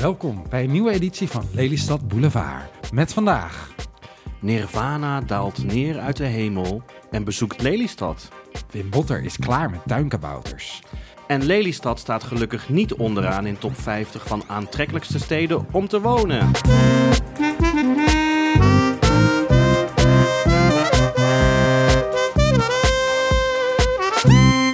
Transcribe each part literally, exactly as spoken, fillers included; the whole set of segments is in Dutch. Welkom bij een nieuwe editie van Lelystad Boulevard. Met vandaag... Nirvana daalt neer uit de hemel en bezoekt Lelystad. Wim Botter is klaar met tuinkabouters. En Lelystad staat gelukkig niet onderaan in top vijftig van aantrekkelijkste steden om te wonen.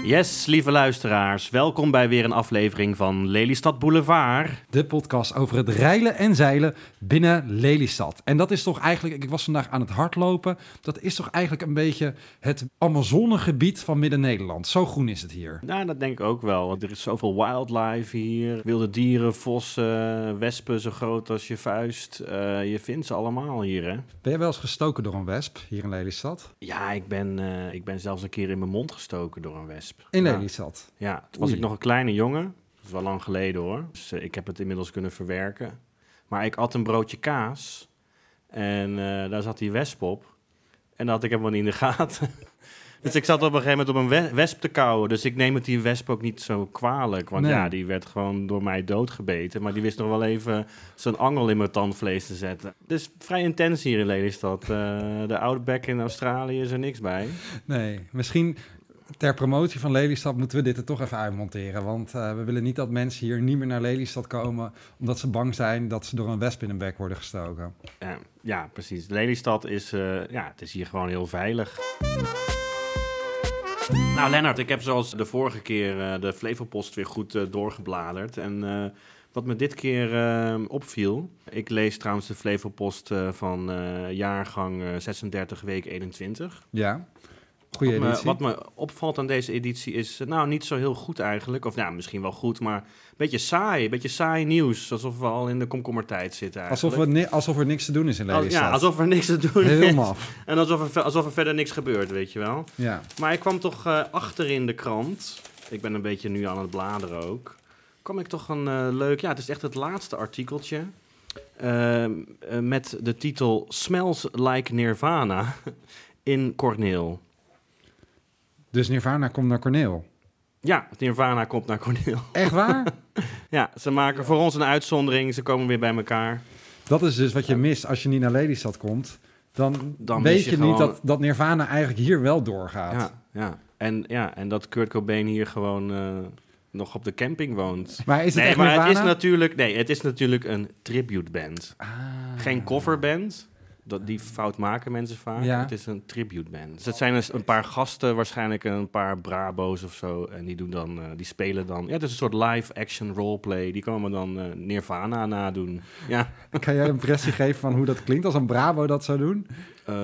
Yes, lieve luisteraars, welkom bij weer een aflevering van Lelystad Boulevard. De podcast over het reilen en zeilen binnen Lelystad. En dat is toch eigenlijk, ik was vandaag aan het hardlopen, dat is toch eigenlijk een beetje het Amazonegebied van Midden-Nederland. Zo groen is het hier. Nou, dat denk ik ook wel, want er is zoveel wildlife hier. Wilde dieren, vossen, wespen zo groot als je vuist. Uh, je vindt ze allemaal hier, hè? Ben je wel eens gestoken door een wesp hier in Lelystad? Ja, ik ben, uh, ik ben zelfs een keer in mijn mond gestoken door een wesp. In Lelystad? Ja, ja, toen was Oei. ik nog een kleine jongen. Dat is wel lang geleden hoor. Dus uh, ik heb het inmiddels kunnen verwerken. Maar ik at een broodje kaas. En uh, daar zat die wesp op. En dat had ik helemaal niet in de gaten. Dus ik zat op een gegeven moment op een wesp te kauwen. Dus ik neem het die wesp ook niet zo kwalijk. Want nee. ja, die werd gewoon door mij doodgebeten. Maar die wist nog wel even zo'n angel in mijn tandvlees te zetten. Dus vrij intens hier in Lelystad. Uh, de Outback in Australië is er niks bij. Nee, misschien... Ter promotie van Lelystad moeten we dit er toch even uitmonteren. Want uh, we willen niet dat mensen hier niet meer naar Lelystad komen... omdat ze bang zijn dat ze door een wesp in hun bek worden gestoken. Uh, ja, precies. Lelystad is, uh, ja, het is hier gewoon heel veilig. Nou, Lennart, ik heb zoals de vorige keer uh, de Flevopost weer goed uh, doorgebladerd. En uh, wat me dit keer uh, opviel... Ik lees trouwens de Flevopost uh, van uh, jaargang uh, zesendertig, week eenentwintig. Ja. Wat me, wat me opvalt aan deze editie is, nou, niet zo heel goed eigenlijk. Of nou, misschien wel goed, maar een beetje saai. Een beetje saai nieuws. Alsof we al in de komkommertijd zitten eigenlijk. Alsof, we ni- alsof er niks te doen is in Lelystad. Ja, alsof er niks te doen heel is. Helemaal. En alsof er, alsof er verder niks gebeurt, weet je wel. Ja. Maar ik kwam toch uh, achterin de krant. Ik ben een beetje nu aan het bladeren ook. Kwam ik toch een uh, leuk... Ja, het is echt het laatste artikeltje. Uh, uh, met de titel Smells Like Nirvana in Corneel. Dus Nirvana komt naar Corneel? Ja, Nirvana komt naar Corneel. Echt waar? Ja, ze maken voor ons een uitzondering. Ze komen weer bij elkaar. Dat is dus wat je mist als je niet naar Lelystad komt. Dan, dan weet je, je gewoon... niet dat, dat Nirvana eigenlijk hier wel doorgaat. Ja, ja. En, ja, en dat Kurt Cobain hier gewoon uh, nog op de camping woont. Maar is het nee, echt maar Nirvana? Het is natuurlijk, nee, het is natuurlijk een tributeband. Ah. Geen coverband. Dat, die fout maken mensen vaak. Ja. Het is een tributeband. Dus het zijn een paar gasten, waarschijnlijk een paar Brabo's of zo. En die, doen dan, uh, die spelen dan... Ja, het is een soort live-action roleplay. Die komen dan uh, Nirvana nadoen. Ja. Kan jij een impressie geven van hoe dat klinkt als een Brabo dat zou doen? Uh,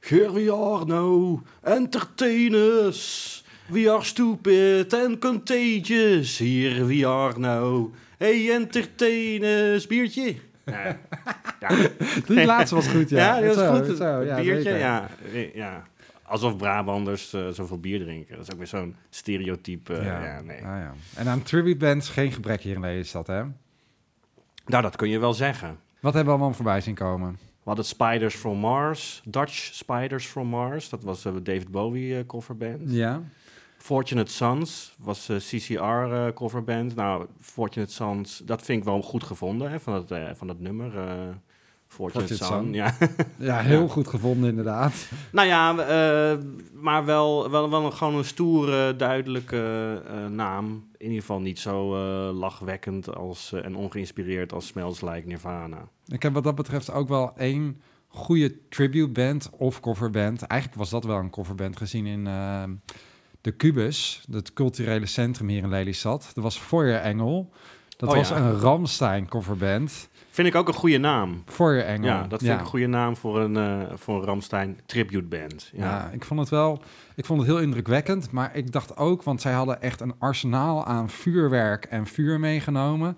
Geriarno, entertainers. We are stupid and contagious. Here we are now. Hey, entertainers. Biertje. Nee. Ja. Die laatste was goed, ja. Ja, die was zo, goed. Zo, ja, biertje, ja, ja. Alsof Brabanders uh, zoveel bier drinken. Dat is ook weer zo'n stereotype. Uh, ja. Ja, nee. Ah, ja. En aan tribute bands geen gebrek hier in Lelystad, hè? Nou, dat kun je wel zeggen. Wat hebben we allemaal voorbij zien komen? We hadden Spiders from Mars, Dutch Spiders from Mars. Dat was de uh, David Bowie uh, coverband. Ja. Fortunate Sons was uh, C C R uh, coverband. Nou, Fortunate Sons, dat vind ik wel goed gevonden, hè, van, het, uh, van dat nummer. Uh, Fortunate, Fortunate Son. Son. Ja. Ja, heel ja. goed gevonden inderdaad. Nou ja, uh, maar wel, wel, wel een, gewoon een stoere, duidelijke uh, naam. In ieder geval niet zo uh, lachwekkend als, uh, en ongeïnspireerd als Smells Like Nirvana. Ik heb wat dat betreft ook wel één goede tributeband of coverband. Eigenlijk was dat wel een coverband gezien in... Uh, De Kubus, het culturele centrum hier in Lelystad. Er was Voyer Engel. Dat oh, was ja. een Rammstein coverband. Vind ik ook een goede naam. Voyer Engel. Ja, dat vind ja. ik een goede naam voor een, uh, voor een Rammstein tributeband. Ja. ja, ik vond het wel... Ik vond het heel indrukwekkend, maar ik dacht ook... want zij hadden echt een arsenaal aan vuurwerk en vuur meegenomen...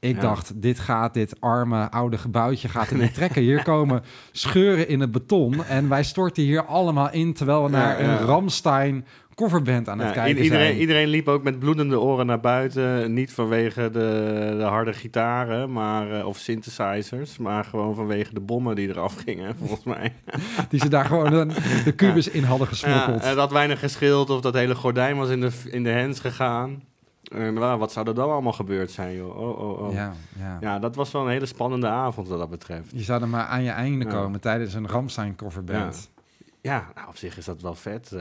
Ik ja. dacht, dit gaat, dit arme oude gebouwtje gaat in de trekken. Hier komen scheuren in het beton. En wij storten hier allemaal in... terwijl we naar ja, ja. een Rammstein coverband aan ja, het kijken iedereen, zijn. Iedereen liep ook met bloedende oren naar buiten. Niet vanwege de, de harde gitaren maar, uh, of synthesizers... maar gewoon vanwege de bommen die eraf gingen, volgens mij. Die ze daar gewoon een, de kubus ja. in hadden gesmokkeld. Ja, het had weinig geschild of dat hele gordijn was in de, in de hens gegaan. En ah, wat zou er dan allemaal gebeurd zijn, joh? Oh, oh, oh. Ja, ja. ja, dat was wel een hele spannende avond wat dat betreft. Je zou er maar aan je einde ja. komen tijdens een Rammstein-coverband. Ja, ja nou, op zich is dat wel vet. Uh,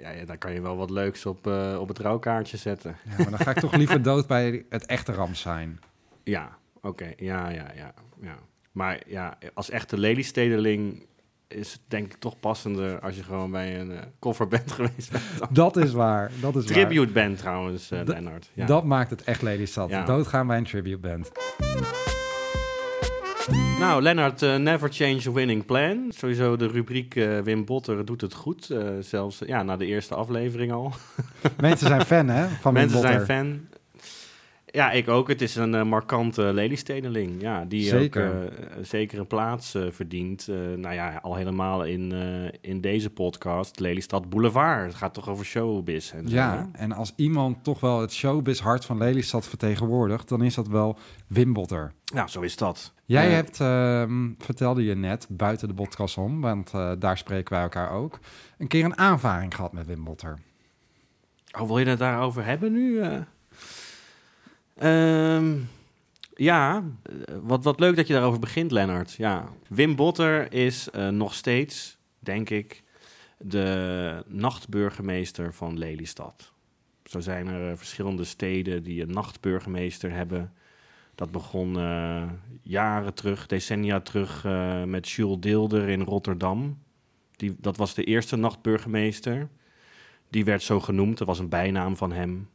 ja, ja, daar kan je wel wat leuks op, uh, op het rouwkaartje zetten. Ja, maar dan ga ik toch liever dood bij het echte Rammstein. Ja, oké. Okay. Ja, ja, ja, ja. Maar ja, als echte Lelystedeling is het denk ik toch passender als je gewoon bij een uh, coverband geweest bent. Dat is waar, dat is tribute waar. Tributeband trouwens, uh, da- Lennart. Ja. Dat maakt het echt Lelystad. Ja. Doodgaan bij een tributeband. Nou, Lennart, uh, never change a winning plan. Sowieso de rubriek uh, Wim Botter doet het goed. Uh, zelfs ja, na de eerste aflevering al. Mensen zijn fan, hè, van Wim Mensen Botter. zijn fan. Ja, ik ook. Het is een uh, markante Lelystedeling. Ja, die zeker. ook uh, zeker een plaats uh, verdient. Uh, nou ja, al helemaal in, uh, in deze podcast, Lelystad Boulevard. Het gaat toch over showbiz. En ja, zo, en als iemand toch wel het showbiz-hart van Lelystad vertegenwoordigt, dan is dat wel Wim Botter. Ja, zo is dat. Jij uh, hebt, uh, vertelde je net, buiten de podcast om, want uh, daar spreken wij elkaar ook, een keer een aanvaring gehad met Wim Botter. Oh, wil je het daarover hebben nu? Uh? Um, ja, wat, wat leuk dat je daarover begint, Lennart. Ja. Wim Botter is uh, nog steeds, denk ik, de nachtburgemeester van Lelystad. Zo zijn er uh, verschillende steden die een nachtburgemeester hebben. Dat begon uh, jaren terug, decennia terug, uh, met Jules Deelder in Rotterdam. Die, dat was de eerste nachtburgemeester. Die werd zo genoemd, dat was een bijnaam van hem.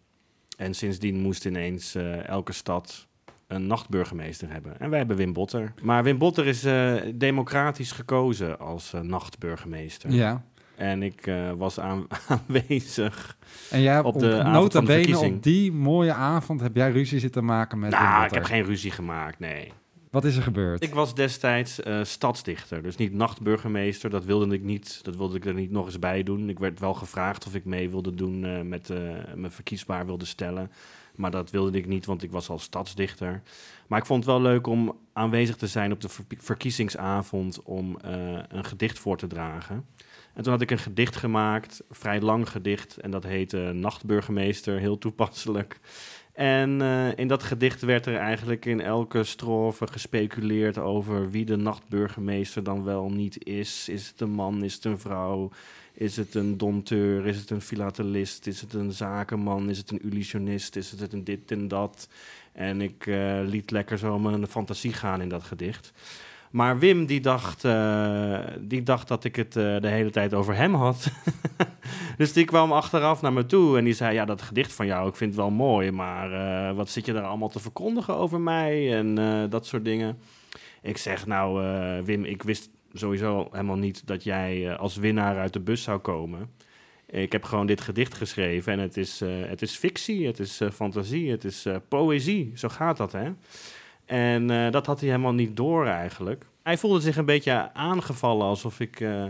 En sindsdien moest ineens uh, elke stad een nachtburgemeester hebben. En wij hebben Wim Botter. Maar Wim Botter is uh, democratisch gekozen als uh, nachtburgemeester. Ja. En ik uh, was aan, aanwezig en jij op de op, avond van de verkiezing. Op die mooie avond heb jij ruzie zitten maken met nou, Wim Botter? Ik heb geen ruzie gemaakt, nee. Wat is er gebeurd? Ik was destijds uh, stadsdichter, dus niet nachtburgemeester. Dat wilde ik niet. Dat wilde ik er niet nog eens bij doen. Ik werd wel gevraagd of ik mee wilde doen, uh, met, uh, me verkiesbaar wilde stellen. Maar dat wilde ik niet, want ik was al stadsdichter. Maar ik vond het wel leuk om aanwezig te zijn op de ver- verkiezingsavond om uh, een gedicht voor te dragen. En toen had ik een gedicht gemaakt, vrij lang gedicht. En dat heette uh, Nachtburgemeester, heel toepasselijk. En uh, in dat gedicht werd er eigenlijk in elke strofe gespeculeerd over wie de nachtburgemeester dan wel niet is. Is het een man? Is het een vrouw? Is het een dompteur? Is het een filatelist? Is het een zakenman? Is het een illusionist? Is het een dit en dat? En ik uh, liet lekker zo mijn fantasie gaan in dat gedicht. Maar Wim, die dacht, uh, die dacht dat ik het uh, de hele tijd over hem had. Dus die kwam achteraf naar me toe en die zei... ja, dat gedicht van jou, ik vind het wel mooi... maar uh, wat zit je daar allemaal te verkondigen over mij? En uh, dat soort dingen. Ik zeg, nou uh, Wim, ik wist sowieso helemaal niet... dat jij uh, als winnaar uit de bus zou komen. Ik heb gewoon dit gedicht geschreven en het is, uh, het is fictie, het is uh, fantasie... het is uh, poëzie, zo gaat dat, hè? En uh, dat had hij helemaal niet door eigenlijk. Hij voelde zich een beetje aangevallen, alsof ik... Uh,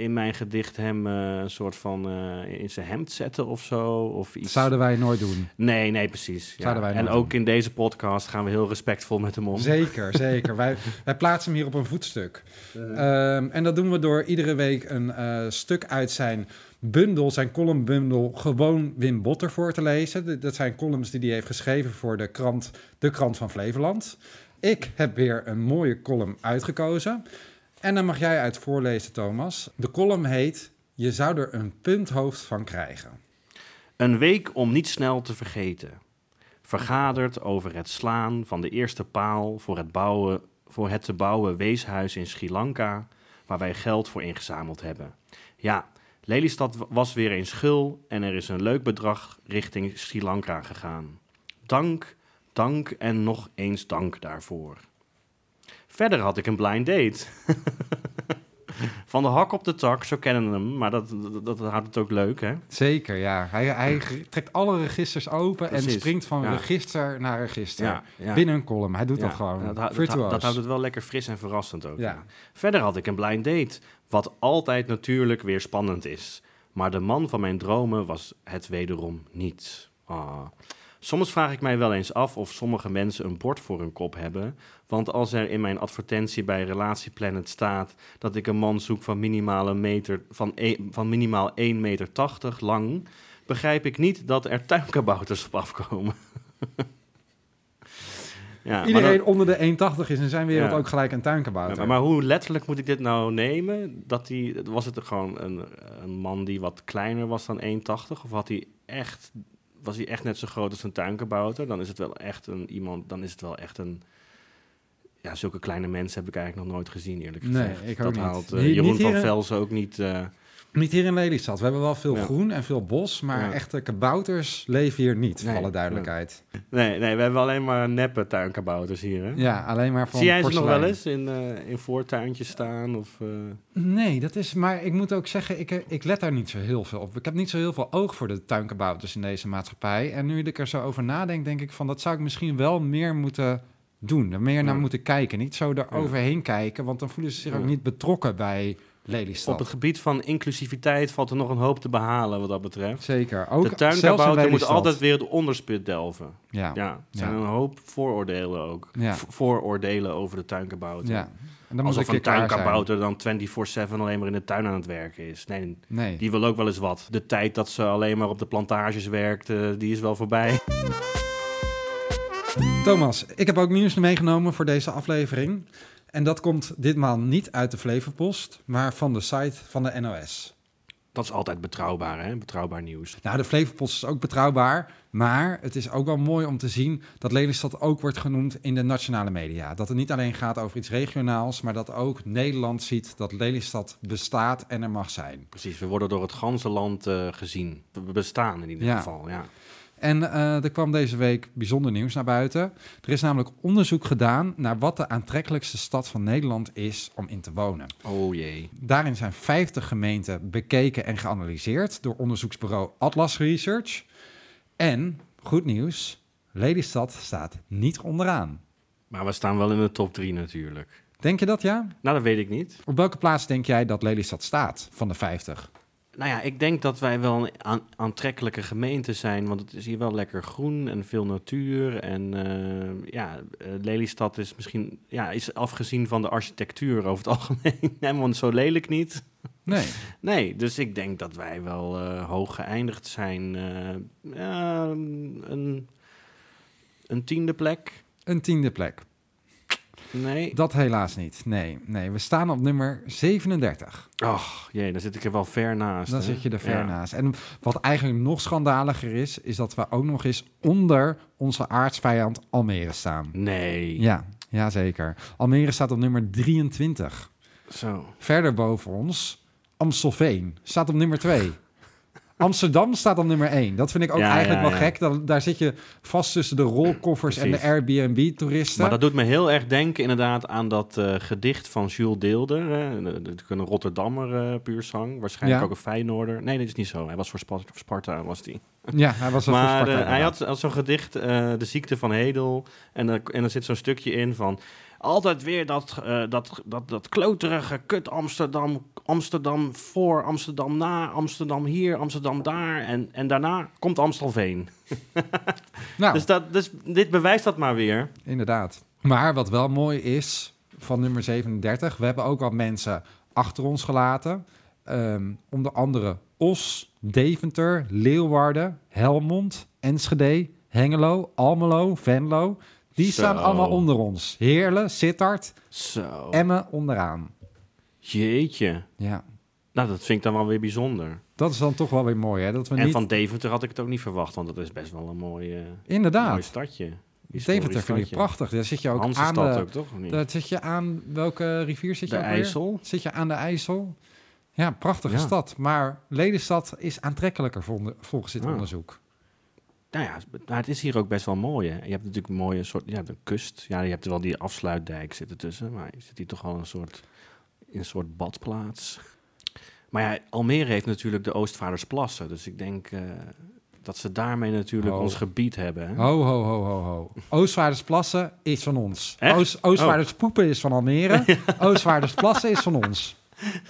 in mijn gedicht hem uh, een soort van uh, in zijn hemd zetten of zo. Of iets. Zouden wij nooit doen. Nee, nee, precies. Ja. Wij en ook doen. In deze podcast gaan we heel respectvol met hem om. Zeker, zeker. wij, wij plaatsen hem hier op een voetstuk. Uh. Um, en dat doen we door iedere week een uh, stuk uit zijn bundel, zijn columnbundel, gewoon Wim Botter voor te lezen. Dat zijn columns die hij heeft geschreven voor de krant, de krant van Flevoland. Ik heb weer een mooie column uitgekozen... En dan mag jij uit voorlezen, Thomas. De column heet... Je zou er een punthoofd van krijgen. Een week om niet snel te vergeten. Vergaderd over het slaan van de eerste paal... voor het, bouwen, voor het te bouwen weeshuis in Sri Lanka... waar wij geld voor ingezameld hebben. Ja, Lelystad was weer in schul... en er is een leuk bedrag richting Sri Lanka gegaan. Dank, dank en nog eens dank daarvoor. Verder had ik een blind date. Van de hak op de tak, zo kennen we hem. Maar dat, dat, dat houdt het ook leuk, hè? Zeker, ja. Hij, hij trekt alle registers open Precies. en springt van ja. register naar register. Ja, ja. Binnen een column. Hij doet ja. dat gewoon. Dat, dat, dat, dat houdt het wel lekker fris en verrassend ook. Ja. Verder had ik een blind date. Wat altijd natuurlijk weer spannend is. Maar de man van mijn dromen was het wederom niet. Ah... Soms vraag ik mij wel eens af of sommige mensen een bord voor hun kop hebben. Want als er in mijn advertentie bij Relatieplanet staat... dat ik een man zoek van, minimale meter, van, e- van minimaal één meter tachtig lang... begrijp ik niet dat er tuinkabouters op afkomen. Ja, iedereen dat, onder de één tachtig is in zijn wereld ja. ook gelijk een tuinkabouter. Ja, maar, maar hoe letterlijk moet ik dit nou nemen? Dat die, was het gewoon een, een man die wat kleiner was dan één tachtig? Of had hij echt, was hij echt net zo groot als een tuinkabouter? Dan is het wel echt een iemand... Dan is het wel echt een... Ja, zulke kleine mensen heb ik eigenlijk nog nooit gezien, eerlijk gezegd. Nee, ik ook dat niet. haalt uh, Jeroen niet van Velsen ook niet... Uh, Niet hier in Lelystad. We hebben wel veel ja. groen en veel bos, maar ja. echte kabouters leven hier niet, nee, voor alle duidelijkheid. Nee, nee, we hebben alleen maar neppe tuinkabouters hier. Hè? Ja, alleen maar van Zie jij porselein. Ze nog wel eens in, uh, in voortuintjes staan? Of, uh... Nee, dat is, maar ik moet ook zeggen, ik, ik let daar niet zo heel veel op. Ik heb niet zo heel veel oog voor de tuinkabouters in deze maatschappij. En nu ik er zo over nadenk, denk ik van dat zou ik misschien wel meer moeten doen. Er meer ja. naar moeten kijken, niet zo eroverheen ja. kijken, want dan voelen ze zich ja. ook niet betrokken bij... Lelystad. Op het gebied van inclusiviteit valt er nog een hoop te behalen wat dat betreft. Zeker. Ook de tuinkabouter moet altijd weer het onderspit delven. Ja. ja er zijn ja. een hoop vooroordelen ook. Ja. Vooroordelen over de tuinkabouter. Ja. En dan Alsof een tuinkabouter dan vierentwintig zeven alleen maar in de tuin aan het werken is. Nee, nee, die wil ook wel eens wat. De tijd dat ze alleen maar op de plantages werkt, uh, die is wel voorbij. Thomas, ik heb ook nieuws meegenomen voor deze aflevering. En dat komt ditmaal niet uit de Flevopost, maar van de site van de N O S. Dat is altijd betrouwbaar, hè? Betrouwbaar nieuws. Nou, de Flevopost is ook betrouwbaar, maar het is ook wel mooi om te zien dat Lelystad ook wordt genoemd in de nationale media. Dat het niet alleen gaat over iets regionaals, maar dat ook Nederland ziet dat Lelystad bestaat en er mag zijn. Precies, we worden door het ganse land uh, gezien. We bestaan in ieder ja. geval, ja. En uh, er kwam deze week bijzonder nieuws naar buiten. Er is namelijk onderzoek gedaan naar wat de aantrekkelijkste stad van Nederland is om in te wonen. Oh jee. Daarin zijn vijftig gemeenten bekeken en geanalyseerd door onderzoeksbureau Atlas Research. En, goed nieuws, Lelystad staat niet onderaan. Maar we staan wel in de top drie natuurlijk. Denk je dat, ja? Nou, dat weet ik niet. Op welke plaats denk jij dat Lelystad staat van de vijftig? Nou ja, ik denk dat wij wel een aantrekkelijke gemeente zijn, want het is hier wel lekker groen en veel natuur. En uh, ja, Lelystad is misschien, ja, is afgezien van de architectuur over het algemeen, helemaal zo lelijk niet. Nee. Nee, dus ik denk dat wij wel uh, hoog geëindigd zijn. Uh, uh, een, een tiende plek. Een tiende plek. Nee. Dat helaas niet. Nee, nee, we staan op nummer zevenendertig. Ach, jee, dan zit ik er wel ver naast. Dan hè? Zit je er ver ja. naast. En wat eigenlijk nog schandaliger is, is dat we ook nog eens onder onze aardsvijand Almere staan. Nee. Ja, ja zeker. Almere staat op nummer drieëntwintig. Zo. Verder boven ons, Amstelveen staat op nummer twee. Amsterdam staat op nummer één. Dat vind ik ook ja, eigenlijk ja, wel ja. gek. Dan, daar zit je vast tussen de rolkoffers Precies. en de Airbnb-toeristen. Maar dat doet me heel erg denken inderdaad aan dat uh, gedicht van Jules Deelder. Uh, een Rotterdammer uh, puur zang. Waarschijnlijk ja. ook een Feyenoorder. Nee, dat is niet zo. Hij was voor Sparta, voor Sparta was hij. Ja, hij was maar, voor Sparta. Maar uh, hij had, had zo'n gedicht, uh, De ziekte van Hedel. En, uh, en er zit zo'n stukje in van... Altijd weer dat, uh, dat, dat, dat kloterige kut Amsterdam. Amsterdam voor, Amsterdam na, Amsterdam hier, Amsterdam daar. En, en daarna komt Amstelveen. nou. dus, dat, dus dit bewijst dat maar weer. Inderdaad. Maar wat wel mooi is van nummer zevenendertig... we hebben ook wat mensen achter ons gelaten. Um, onder andere Os, Deventer, Leeuwarden, Helmond, Enschede, Hengelo, Almelo, Venlo... Die staan Zo. allemaal onder ons. Heerlen, Sittard, Zo. Emmen onderaan. Jeetje. Ja. Nou, dat vind ik dan wel weer bijzonder. Dat is dan toch wel weer mooi, hè? Dat we en niet... van Deventer had ik het ook niet verwacht, want dat is best wel een mooie, Inderdaad. Mooie stadje. Deventer vind ik prachtig. Daar zit je ook Hansestad aan de... ook, toch? Of niet? Daar zit je aan... Welke rivier zit je de ook IJssel. Weer? Zit je aan de IJssel. Ja, prachtige ja. stad. Maar Lelystad is aantrekkelijker volgens dit ah. onderzoek. Nou ja, maar het is hier ook best wel mooi, hè? Je hebt natuurlijk een mooie soort... Je hebt een kust. Ja, je hebt wel die afsluitdijk zitten tussen. Maar je zit hier toch wel een soort, een soort badplaats. Maar ja, Almere heeft natuurlijk de Oostvaardersplassen. Dus ik denk uh, dat ze daarmee natuurlijk oh. ons gebied hebben. Hè? Ho, ho, ho, ho, ho. Oostvaardersplassen is van ons. Oost, Oostvaarderspoepen oh. is van Almere. ja. Oostvaardersplassen is van ons.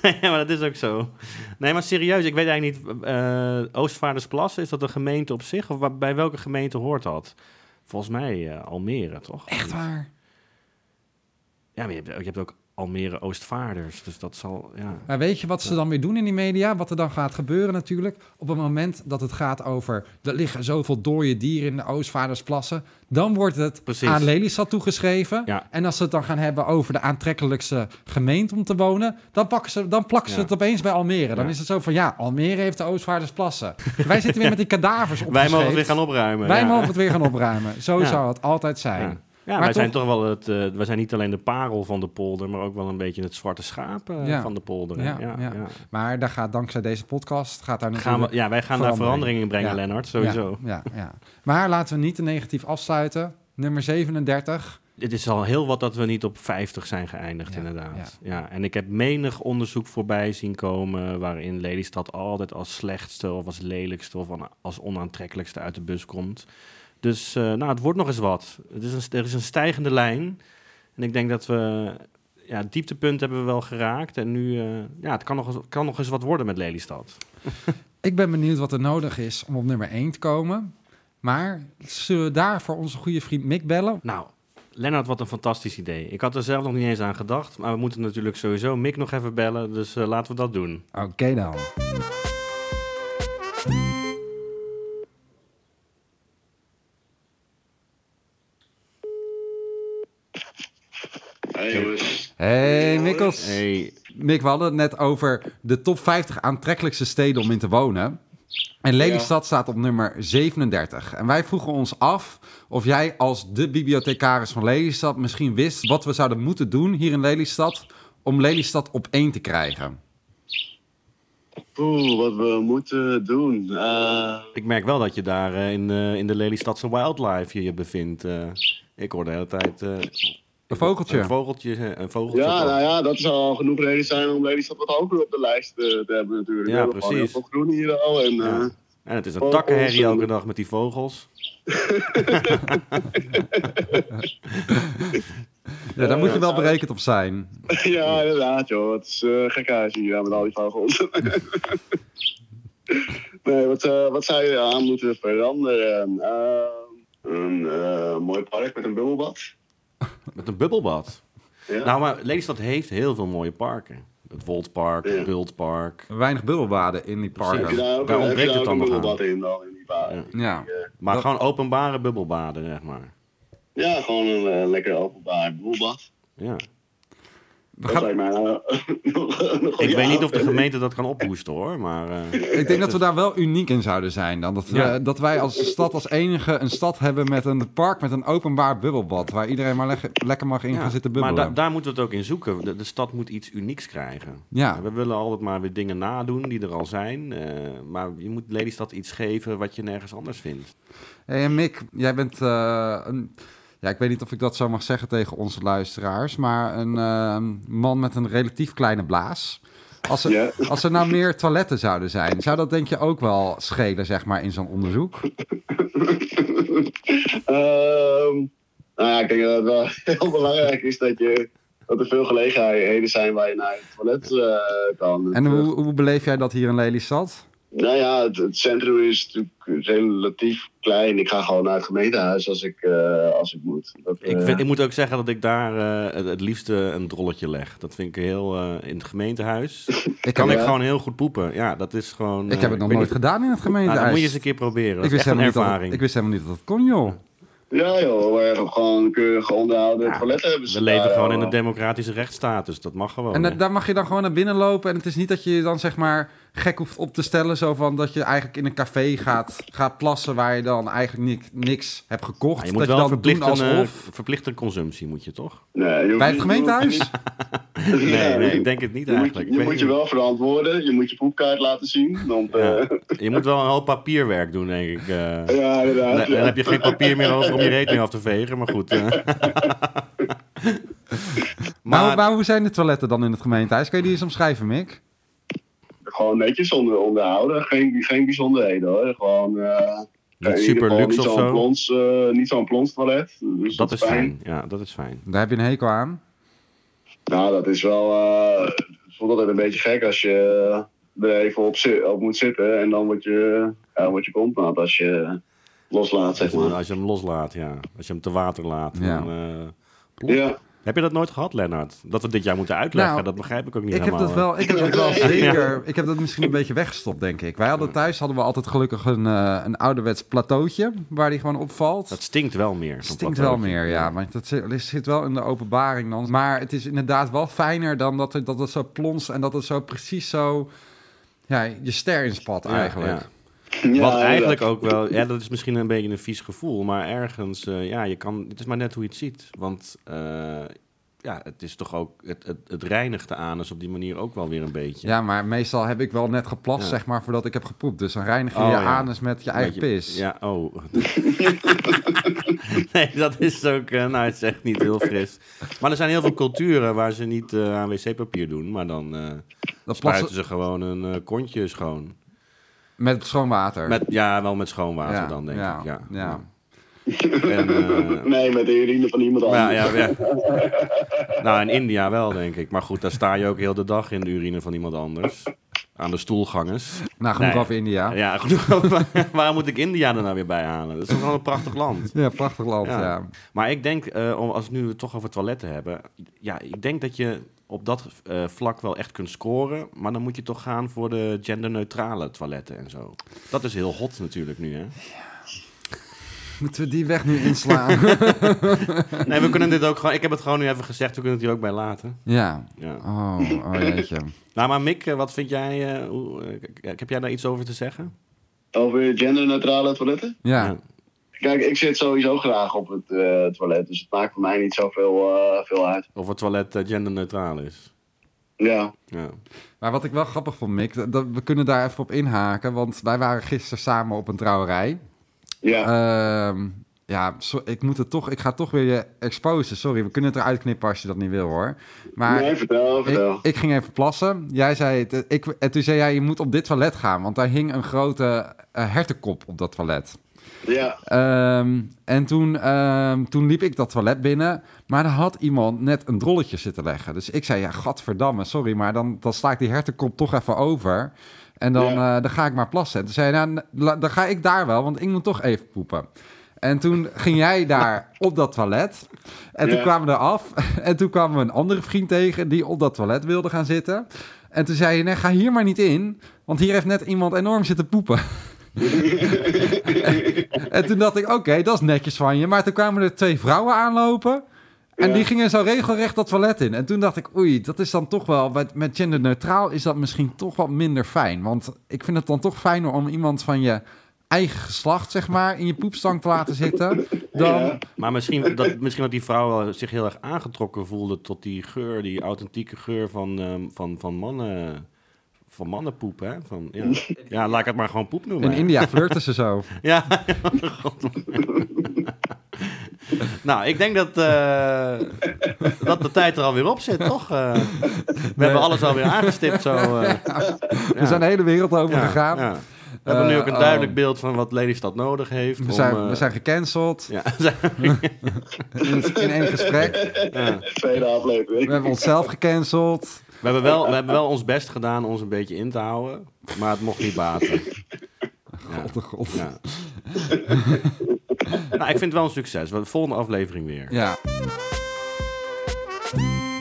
Ja, maar dat is ook zo. Nee, maar serieus, ik weet eigenlijk niet... Uh, Oostvaardersplassen, is dat een gemeente op zich? Of waar, bij welke gemeente hoort dat? Volgens mij uh, Almere, toch? Echt waar? Ja, maar je hebt, je hebt ook Almere Oostvaarders. Dus dat zal, ja. Maar weet je wat ze dan weer doen in die media? Wat er dan gaat gebeuren natuurlijk? Op het moment dat het gaat over... er liggen zoveel dode dieren in de Oostvaardersplassen... dan wordt het Precies. aan Lelystad toegeschreven. Ja. En als ze het dan gaan hebben over de aantrekkelijkste gemeente om te wonen... dan, pakken ze, dan plakken ze ja. het opeens bij Almere. Dan ja. is het zo van, ja, Almere heeft de Oostvaardersplassen. Wij zitten weer met die kadavers op. Wij mogen het weer gaan opruimen. Wij ja. mogen het weer gaan opruimen. Zo ja. zou het altijd zijn. Ja. Ja, maar wij toch... zijn toch wel het. Uh, wij zijn niet alleen de parel van de polder, maar ook wel een beetje het zwarte schaap uh, ja. van de polder. Ja, ja, ja. Ja. Maar daar gaat dankzij deze podcast gaat daar gaan we, ja, wij gaan daar verandering in brengen, ja. Lennart, sowieso. Ja, ja, ja. Maar laten we niet te negatief afsluiten. Nummer zevenendertig. Het is al heel wat dat we niet op vijftig zijn geëindigd, ja, inderdaad. Ja. Ja, en ik heb menig onderzoek voorbij zien komen... waarin Lelystad altijd als slechtste of als lelijkste... of als onaantrekkelijkste uit de bus komt. Dus uh, nou, het wordt nog eens wat. Het is een, er is een stijgende lijn. En ik denk dat we... ja, het dieptepunt hebben we wel geraakt. En nu... Uh, ja, het kan nog, eens, kan nog eens wat worden met Lelystad. Ik ben benieuwd wat er nodig is om op nummer één te komen. Maar zullen we daarvoor onze goede vriend Mick bellen? Nou... Lennart, wat een fantastisch idee. Ik had er zelf nog niet eens aan gedacht. Maar we moeten natuurlijk sowieso Mick nog even bellen. Dus uh, laten we dat doen. Oké okay, dan. Hey jongens. Hey Mikkels. Hey. Mick, we hadden het net over de top vijftig aantrekkelijkste steden om in te wonen. En Lelystad ja. staat op nummer zevenendertig. En wij vroegen ons af of jij als de bibliothecaris van Lelystad... misschien wist wat we zouden moeten doen hier in Lelystad... om Lelystad op één te krijgen. Oeh, wat we moeten doen. Uh... Ik merk wel dat je daar uh, in, uh, in de Lelystadse wildlife je, je bevindt. Uh, ik hoor de hele tijd... Uh... Een vogeltje. Een vogeltje. Een vogeltje ja, nou ja, dat zou al genoeg reden zijn om Lelystad wat hoger op de lijst uh, te hebben natuurlijk. Ja, precies. Heel veel groen hier al. En, ja. uh, en het is een takkenherrie elke dag met die vogels. Ja, daar moet je wel berekend op zijn. Ja, inderdaad joh. Het is uh, gek huis hier met al die vogels. Nee, wat, uh, wat zou je aan moeten veranderen? Uh, een uh, mooi park met een bubbelbad. Met een bubbelbad. Ja. Nou, maar Lelystad heeft heel veel mooie parken. Het Woldpark, ja. het Bultpark. Weinig bubbelbaden in die parken. Daar, daar ontbreekt het dan nog aan. In, dan, in die baden. Ja. Ja. Maar dat... gewoon openbare bubbelbaden, zeg maar. Ja, gewoon een uh, lekker openbaar bubbelbad. Ja. We gaan... dat maar, uh, ik weet niet of de gemeente dat kan ophoesten, hoor. Maar, uh, ik denk dat we daar wel uniek in zouden zijn. Dan. Dat, ja. uh, dat wij als stad als enige een stad hebben met een park met een openbaar bubbelbad. Waar iedereen maar le- lekker mag in ja, gaan zitten bubbelen. Maar da- daar moeten we het ook in zoeken. De, de stad moet iets unieks krijgen. Ja. We willen altijd maar weer dingen nadoen die er al zijn. Uh, maar je moet Lelystad iets geven wat je nergens anders vindt. Hey, en Mick, jij bent... Uh, een... Ja, ik weet niet of ik dat zo mag zeggen tegen onze luisteraars... maar een uh, man met een relatief kleine blaas. Als er, yeah. als er nou meer toiletten zouden zijn... zou dat denk je ook wel schelen, zeg maar, in zo'n onderzoek? um, nou ja, ik denk dat het wel heel belangrijk is... dat, je, dat er veel gelegenheden zijn waar je naar het toilet uh, kan. En hoe, hoe beleef jij dat hier in Lelystad? Nou ja, het, het centrum is natuurlijk relatief klein. Ik ga gewoon naar het gemeentehuis als ik, uh, als ik moet. Dat, uh... ik, vind, ik moet ook zeggen dat ik daar uh, het, het liefste een drolletje leg. Dat vind ik heel... Uh, in het gemeentehuis ik kan ja. ik gewoon heel goed poepen. Ja, dat is gewoon... Uh, ik heb het nog nooit niet... gedaan in het gemeentehuis. Nou, dat moet je eens een keer proberen. Dat ik is echt een ervaring. Dat, ik wist helemaal niet dat dat kon, joh. Ja joh, we hebben gewoon keurig onderhouden ja, toiletten hebben ze. We leven gewoon joh. in een democratische rechtsstaat, dus dat mag gewoon. En dat, daar mag je dan gewoon naar binnen lopen. En het is niet dat je je dan zeg maar gek hoeft op te stellen. Zo van dat je eigenlijk in een café gaat, gaat plassen waar je dan eigenlijk ni- niks hebt gekocht. Ja, je moet dat wel je dan verplicht als een, of... verplichte consumptie moet je toch? Nee, je bij het gemeentehuis? Niet... nee, nee, nee, ik denk het niet je eigenlijk. Moet je, je moet je wel verantwoorden. Je moet je poepkaart laten zien. Want, ja. uh... Je moet wel een hoop papierwerk doen, denk ik. Uh... Ja, inderdaad. Dan, dan ja. heb je geen papier meer over om je reet mee af te vegen, maar goed. Uh... maar... Maar, maar hoe zijn de toiletten dan in het gemeentehuis? Kun je die eens omschrijven, Mick? Gewoon netjes onder, onderhouden. Geen, geen bijzonderheden hoor. Gewoon uh, niet super geval, luxe niet of zo'n zo. Plons, uh, niet zo'n plons toilet. Dus dat, dat is fijn. fijn. Ja, dat is fijn. Daar heb je een hekel aan? Nou, dat is wel... Uh, ik vond altijd een beetje gek als je er even op, zi- op moet zitten. En dan word je, ja, word je kontnaat als je loslaat, zeg maar. Als je hem loslaat, ja. Als je hem te water laat. Ja. Dan, uh, ja. Heb je dat nooit gehad, Lennart? Dat we dit jaar moeten uitleggen, nou, dat begrijp ik ook niet ik helemaal. Heb dat wel, ik heb dat wel zeker... Ja. Ik heb dat misschien een beetje weggestopt, denk ik. Wij hadden thuis hadden we altijd gelukkig een, uh, een ouderwets plateautje... waar die gewoon opvalt. Dat stinkt wel meer. Dat stinkt wel meer, ja. Want dat zit, zit wel in de openbaring dan. Maar het is inderdaad wel fijner dan dat het, dat het zo plons... en dat het zo precies zo... Ja, je ster inspat eigenlijk. Ja, ja. Ja, wat eigenlijk ja. ook wel... Ja, dat is misschien een beetje een vies gevoel. Maar ergens, uh, ja, je kan... Het is maar net hoe je het ziet. Want uh, ja, het is toch ook... Het, het, het reinigt de anus op die manier ook wel weer een beetje. Ja, maar meestal heb ik wel net geplast, ja. zeg maar, voordat ik heb gepoept. Dus dan reinig je oh, je ja. anus met je eigen met je, pis. Ja, oh. Nee, dat is ook... Uh, nou, het is echt niet heel fris. Maar er zijn heel veel culturen waar ze niet uh, aan wc-papier doen. Maar dan uh, dat spuiten plassen... ze gewoon een uh, kontje schoon. Met schoon water. Met, ja, wel met schoon water ja, dan, denk ja, ik. Ja. ja. En, uh, nee, met de urine van iemand anders. Nou, ja, ja. nou, in India wel, denk ik. Maar goed, daar sta je ook heel de dag in de urine van iemand anders. Aan de stoelgangers. Nou, genoeg nee. af India. Ja, genoeg af. Waarom moet ik India er nou weer bij halen? Dat is toch wel een prachtig land. Ja, prachtig land, ja. ja. Maar ik denk, uh, als we nu het toch over toiletten hebben... Ja, ik denk dat je... op dat uh, vlak wel echt kunt scoren... maar dan moet je toch gaan voor de genderneutrale toiletten en zo. Dat is heel hot natuurlijk nu, hè? Ja. Moeten we die weg nu inslaan? Nee, we kunnen dit ook gewoon... Ik heb het gewoon nu even gezegd, we kunnen het hier ook bij laten. Ja. ja. Oh, oh jeetje. Nou, maar Mick, wat vind jij... Uh, hoe, uh, heb jij daar iets over te zeggen? Over genderneutrale toiletten? Ja. ja. Kijk, ik zit sowieso graag op het uh, toilet, dus het maakt voor mij niet zoveel uh, veel uit. Of het toilet uh, genderneutraal is. Ja. ja. Maar wat ik wel grappig vond, Mick, dat, dat, we kunnen daar even op inhaken, want wij waren gisteren samen op een trouwerij. Ja. Uh, ja, so, ik moet het toch, ik ga toch weer je exposen, sorry, we kunnen het eruit knippen als je dat niet wil, hoor. Maar nee, vertel, vertel. Ik, ik ging even plassen, jij zei, ik, en toen zei jij, je moet op dit toilet gaan, want daar hing een grote uh, hertenkop op dat toilet. Ja. Um, en toen, um, toen liep ik dat toilet binnen, maar er had iemand net een drolletje zitten leggen. Dus ik zei, ja, gadverdamme, sorry, maar dan, dan sla ik die hertenkop toch even over. En dan, ja. uh, dan ga ik maar plassen. En toen zei hij, nou, dan ga ik daar wel, want ik moet toch even poepen. En toen ging jij daar op dat toilet. En toen ja. kwamen we eraf. En toen kwamen we een andere vriend tegen die op dat toilet wilde gaan zitten. En toen zei je, nee, ga hier maar niet in, want hier heeft net iemand enorm zitten poepen. En toen dacht ik, oké, okay, dat is netjes van je. Maar toen kwamen er twee vrouwen aanlopen. En ja. die gingen zo regelrecht dat toilet in. En toen dacht ik, oei, dat is dan toch wel... Met, met genderneutraal is dat misschien toch wat minder fijn. Want ik vind het dan toch fijner om iemand van je eigen geslacht, zeg maar, in je poepstang te laten zitten. Dan... Ja. Maar misschien dat, misschien dat die vrouw zich heel erg aangetrokken voelde tot die geur, die authentieke geur van, um, van, van mannen... Van mannenpoep, hè? Van, ja. ja, laat ik het maar gewoon poep noemen. In hè? India flirten ze zo. Ja. God. Nou, ik denk dat, uh, dat de tijd er alweer op zit, toch? Uh, we nee. hebben alles alweer aangestipt. Zo, uh, ja. We zijn de hele wereld over ja, gegaan. Ja. We hebben uh, nu ook een duidelijk oh. beeld van wat Lelystad nodig heeft. We zijn, om, uh... we zijn gecanceld. Ja, in, in één gesprek. Ja. Tweede aflevering. We hebben onszelf gecanceld. We hebben, wel, we hebben wel ons best gedaan om ons een beetje in te houden, maar het mocht niet baten. God, ja. God. Ja. Nou, ik vind het wel een succes. De volgende aflevering weer. Ja.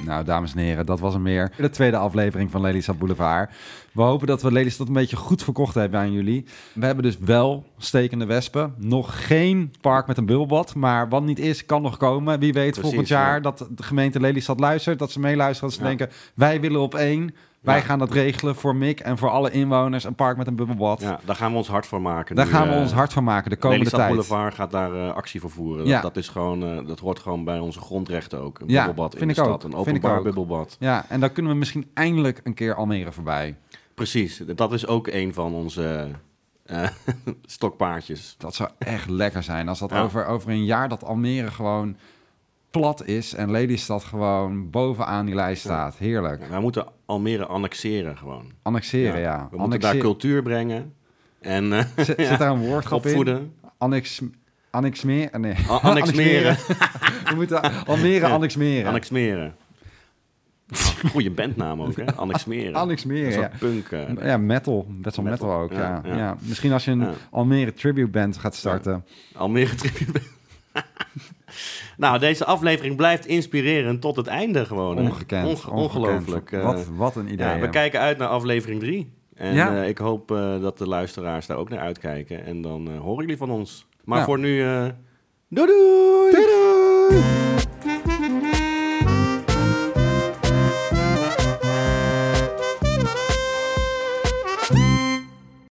Nou, dames en heren, dat was hem weer. De tweede aflevering van Lelystad Boulevard. We hopen dat we Lelystad een beetje goed verkocht hebben aan jullie. We hebben dus wel stekende wespen. Nog geen park met een bubbelbad. Maar wat niet is, kan nog komen. Wie weet Precies, volgend jaar ja. dat de gemeente Lelystad luistert. Dat ze meeluisteren. Dat ze ja. denken, wij willen op één. Wij ja. gaan dat regelen voor Mick en voor alle inwoners. Een park met een bubbelbad. Ja, daar gaan we ons hard voor maken. Daar nu, gaan we uh, ons hard voor maken de komende Lelystad tijd. Lelystad Boulevard gaat daar uh, actie voor voeren. Ja. Dat, dat, is gewoon, uh, dat hoort gewoon bij onze grondrechten ook. Een ja, bubbelbad in de stad. Ook. Een openbaar bubbelbad. Ja, en dan kunnen we misschien eindelijk een keer Almere voorbij. Precies, dat is ook een van onze uh, stokpaardjes. Dat zou echt lekker zijn. Als dat ja. over, over een jaar dat Almere gewoon plat is en Lelystad gewoon bovenaan die lijst staat. Heerlijk. Ja, wij moeten Almere annexeren gewoon. Annexeren, ja. ja. We Annexer- moeten daar cultuur brengen. En, uh, Z- ja. Zit daar een woordgrap in? Annex... Annexmeren? Nee. A- annexmeren. We moeten Almere ja. annexmeren. Annexmeren. Goeie bandnaam ook, hè? Annexmeren. Annexmeren, ja. Punk. Uh, ja, metal. Best wel metal, metal ook, ja, ja. ja. Misschien als je een ja. Almere tribute band gaat starten. Ja. Almere tribute band. Nou, deze aflevering blijft inspireren tot het einde gewoon. Ongekend. Onge- ongelooflijk. Ongekend. Wat, wat een idee. Ja, we kijken uit naar aflevering drie. En ja. uh, ik hoop uh, dat de luisteraars daar ook naar uitkijken. En dan uh, horen jullie van ons. Maar ja. voor nu, uh, doei doei! Doei doei!